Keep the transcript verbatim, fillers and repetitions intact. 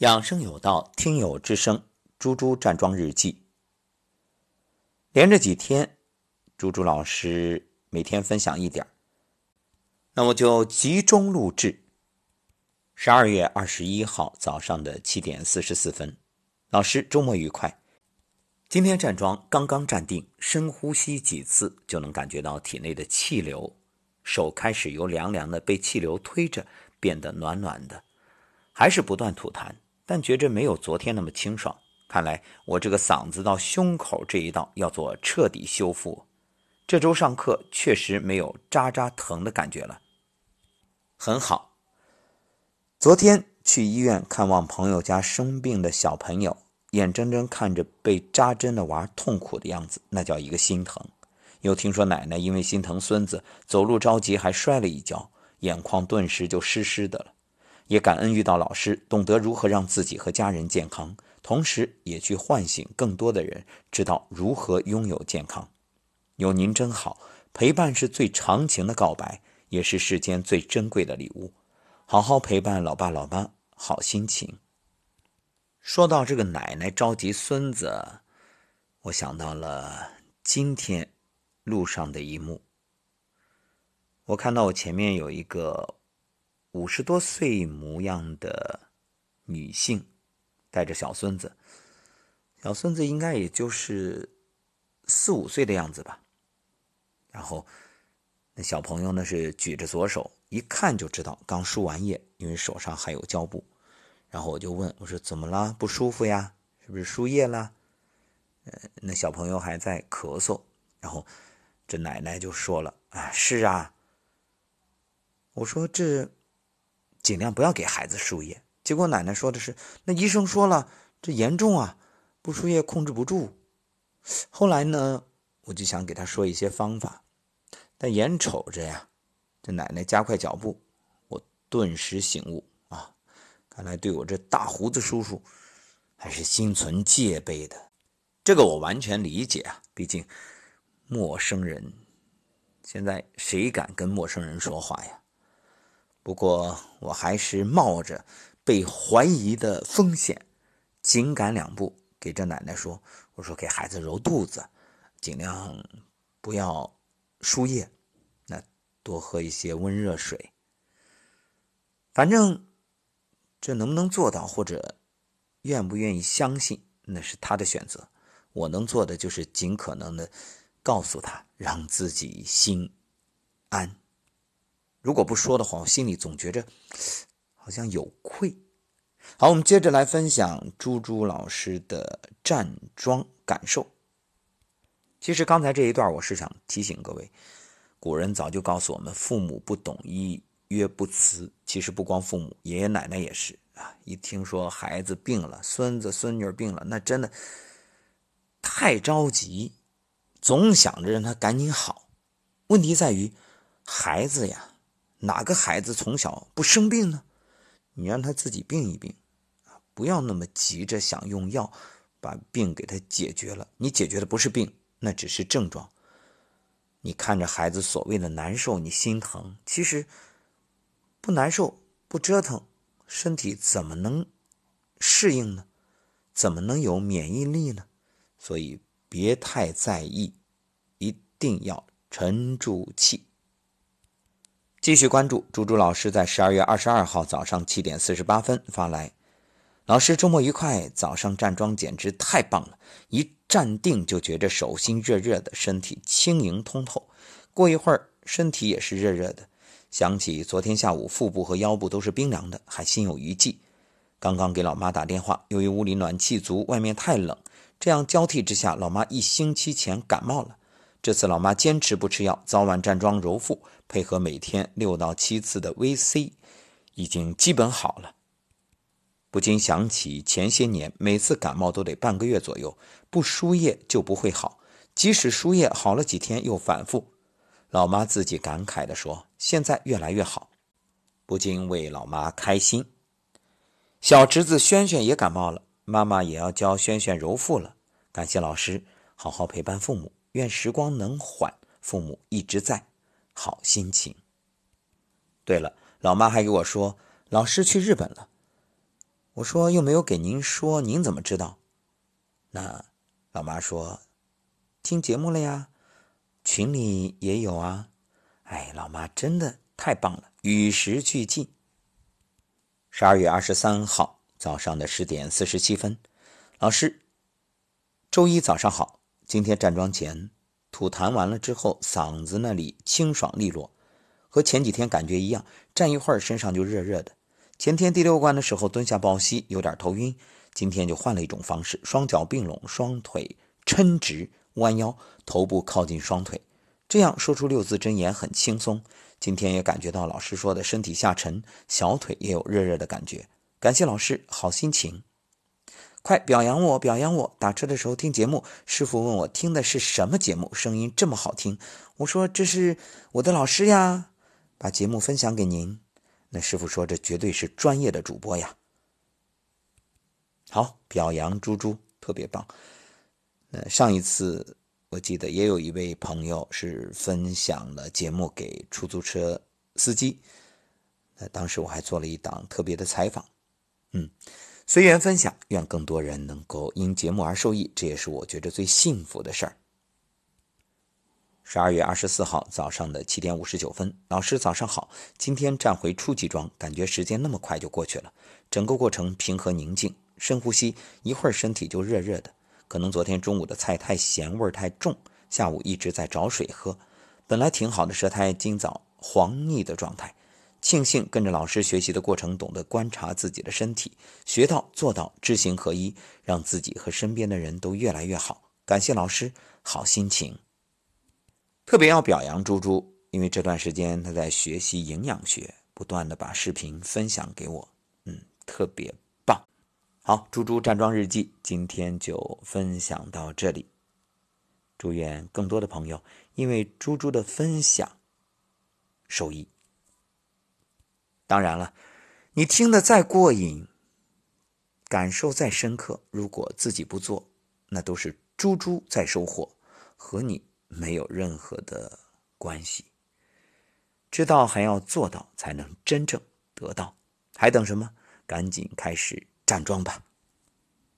养生有道，听友之声，猪猪站桩日记。连着几天，猪猪老师每天分享一点，那我就集中录制。十二月二十一号早上的七点四十四分，老师周末愉快。今天站桩刚刚站定，深呼吸几次就能感觉到体内的气流，手开始由凉凉的被气流推着变得暖暖的，还是不断吐痰。但觉着没有昨天那么清爽，看来我这个嗓子到胸口这一道要做彻底修复。这周上课确实没有扎扎疼的感觉了，很好。昨天去医院看望朋友家生病的小朋友，眼睁睁看着被扎针的娃痛苦的样子，那叫一个心疼。又听说奶奶因为心疼孙子，走路着急还摔了一跤，眼眶顿时就湿湿的了。也感恩遇到老师，懂得如何让自己和家人健康，同时也去唤醒更多的人知道如何拥有健康。有您真好，陪伴是最长情的告白，也是世间最珍贵的礼物。好好陪伴老爸老妈，好心情。说到这个奶奶着急孙子，我想到了今天路上的一幕。我看到我前面有一个五十多岁模样的女性，带着小孙子，小孙子应该也就是四五岁的样子吧。然后那小朋友呢是举着左手，一看就知道刚输完液，因为手上还有胶布。然后我就问，我说怎么啦？不舒服呀？是不是输液啦？呃，那小朋友还在咳嗽。然后这奶奶就说了，啊，是啊。我说这尽量不要给孩子输液。结果奶奶说的是，那医生说了，这严重啊，不输液控制不住。后来呢，我就想给他说一些方法，但眼瞅着呀，这奶奶加快脚步，我顿时醒悟啊，看来对我这大胡子叔叔还是心存戒备的。这个我完全理解啊，毕竟陌生人，现在谁敢跟陌生人说话呀？不过我还是冒着被怀疑的风险，紧赶两步给这奶奶说，我说给孩子揉肚子，尽量不要输液，那多喝一些温热水。反正这能不能做到，或者愿不愿意相信，那是他的选择。我能做的就是尽可能的告诉他，让自己心安。如果不说的话，我心里总觉着好像有愧。好，我们接着来分享猪猪老师的站桩感受。其实刚才这一段我是想提醒各位，古人早就告诉我们，父母不懂医，曰不慈。其实不光父母，爷爷奶奶也是啊。一听说孩子病了，孙子孙女病了，那真的太着急，总想着让他赶紧好。问题在于孩子呀，哪个孩子从小不生病呢？你让他自己病一病，不要那么急着想用药把病给他解决了。你解决的不是病，那只是症状。你看着孩子所谓的难受，你心疼，其实不难受不折腾，身体怎么能适应呢？怎么能有免疫力呢？所以别太在意，一定要沉住气。继续关注猪猪老师在十二月二十二号早上七点四十八分发来，老师周末愉快，早上站桩简直太棒了，一站定就觉着手心热热的，身体轻盈通透，过一会儿身体也是热热的，想起昨天下午腹部和腰部都是冰凉的，还心有余悸。刚刚给老妈打电话，由于屋里暖气足，外面太冷，这样交替之下，老妈一星期前感冒了。这次老妈坚持不吃药，早晚站桩揉腹，配合每天六到七次的 V C， 已经基本好了。不禁想起前些年每次感冒都得半个月左右，不输液就不会好，即使输液好了几天又反复。老妈自己感慨地说，现在越来越好，不禁为老妈开心。小侄子轩轩也感冒了，妈妈也要教轩轩揉腹了。感谢老师，好好陪伴父母，愿时光能缓，父母一直在，好心情。对了，老妈还给我说，老师去日本了。我说又没有给您说，您怎么知道？那老妈说，听节目了呀，群里也有啊。哎，老妈真的太棒了，与时俱进。十二月二十三号早上的十点四十七分，老师，周一早上好。今天站桩前吐痰完了之后，嗓子那里清爽利落，和前几天感觉一样，站一会儿身上就热热的。前天第六关的时候蹲下抱膝有点头晕，今天就换了一种方式，双脚并拢，双腿抻直弯腰，头部靠近双腿，这样说出六字真言很轻松。今天也感觉到老师说的身体下沉，小腿也有热热的感觉，感谢老师，好心情。快表扬我，表扬我！打车的时候听节目，师傅问我听的是什么节目，声音这么好听。我说这是我的老师呀，把节目分享给您。那师傅说这绝对是专业的主播呀。好，表扬猪猪，特别棒。那上一次我记得也有一位朋友是分享了节目给出租车司机，那当时我还做了一档特别的采访。嗯。随缘分享，愿更多人能够因节目而受益，这也是我觉得最幸福的事儿。十二月二十四号早上的七点五十九分，老师早上好。今天站回初级桩，感觉时间那么快就过去了，整个过程平和宁静，深呼吸，一会儿身体就热热的。可能昨天中午的菜太咸，味儿太重，下午一直在找水喝，本来挺好的舌苔今早黄腻的状态。庆幸跟着老师学习的过程，懂得观察自己的身体，学到做到，知行合一，让自己和身边的人都越来越好。感谢老师，好心情。特别要表扬猪猪，因为这段时间他在学习营养学，不断的把视频分享给我，嗯，特别棒。好，猪猪站桩日记今天就分享到这里，祝愿更多的朋友因为猪猪的分享受益。当然了，你听得再过瘾，感受再深刻，如果自己不做，那都是猪猪在收获，和你没有任何的关系。知道还要做到，才能真正得到。还等什么？赶紧开始站桩吧。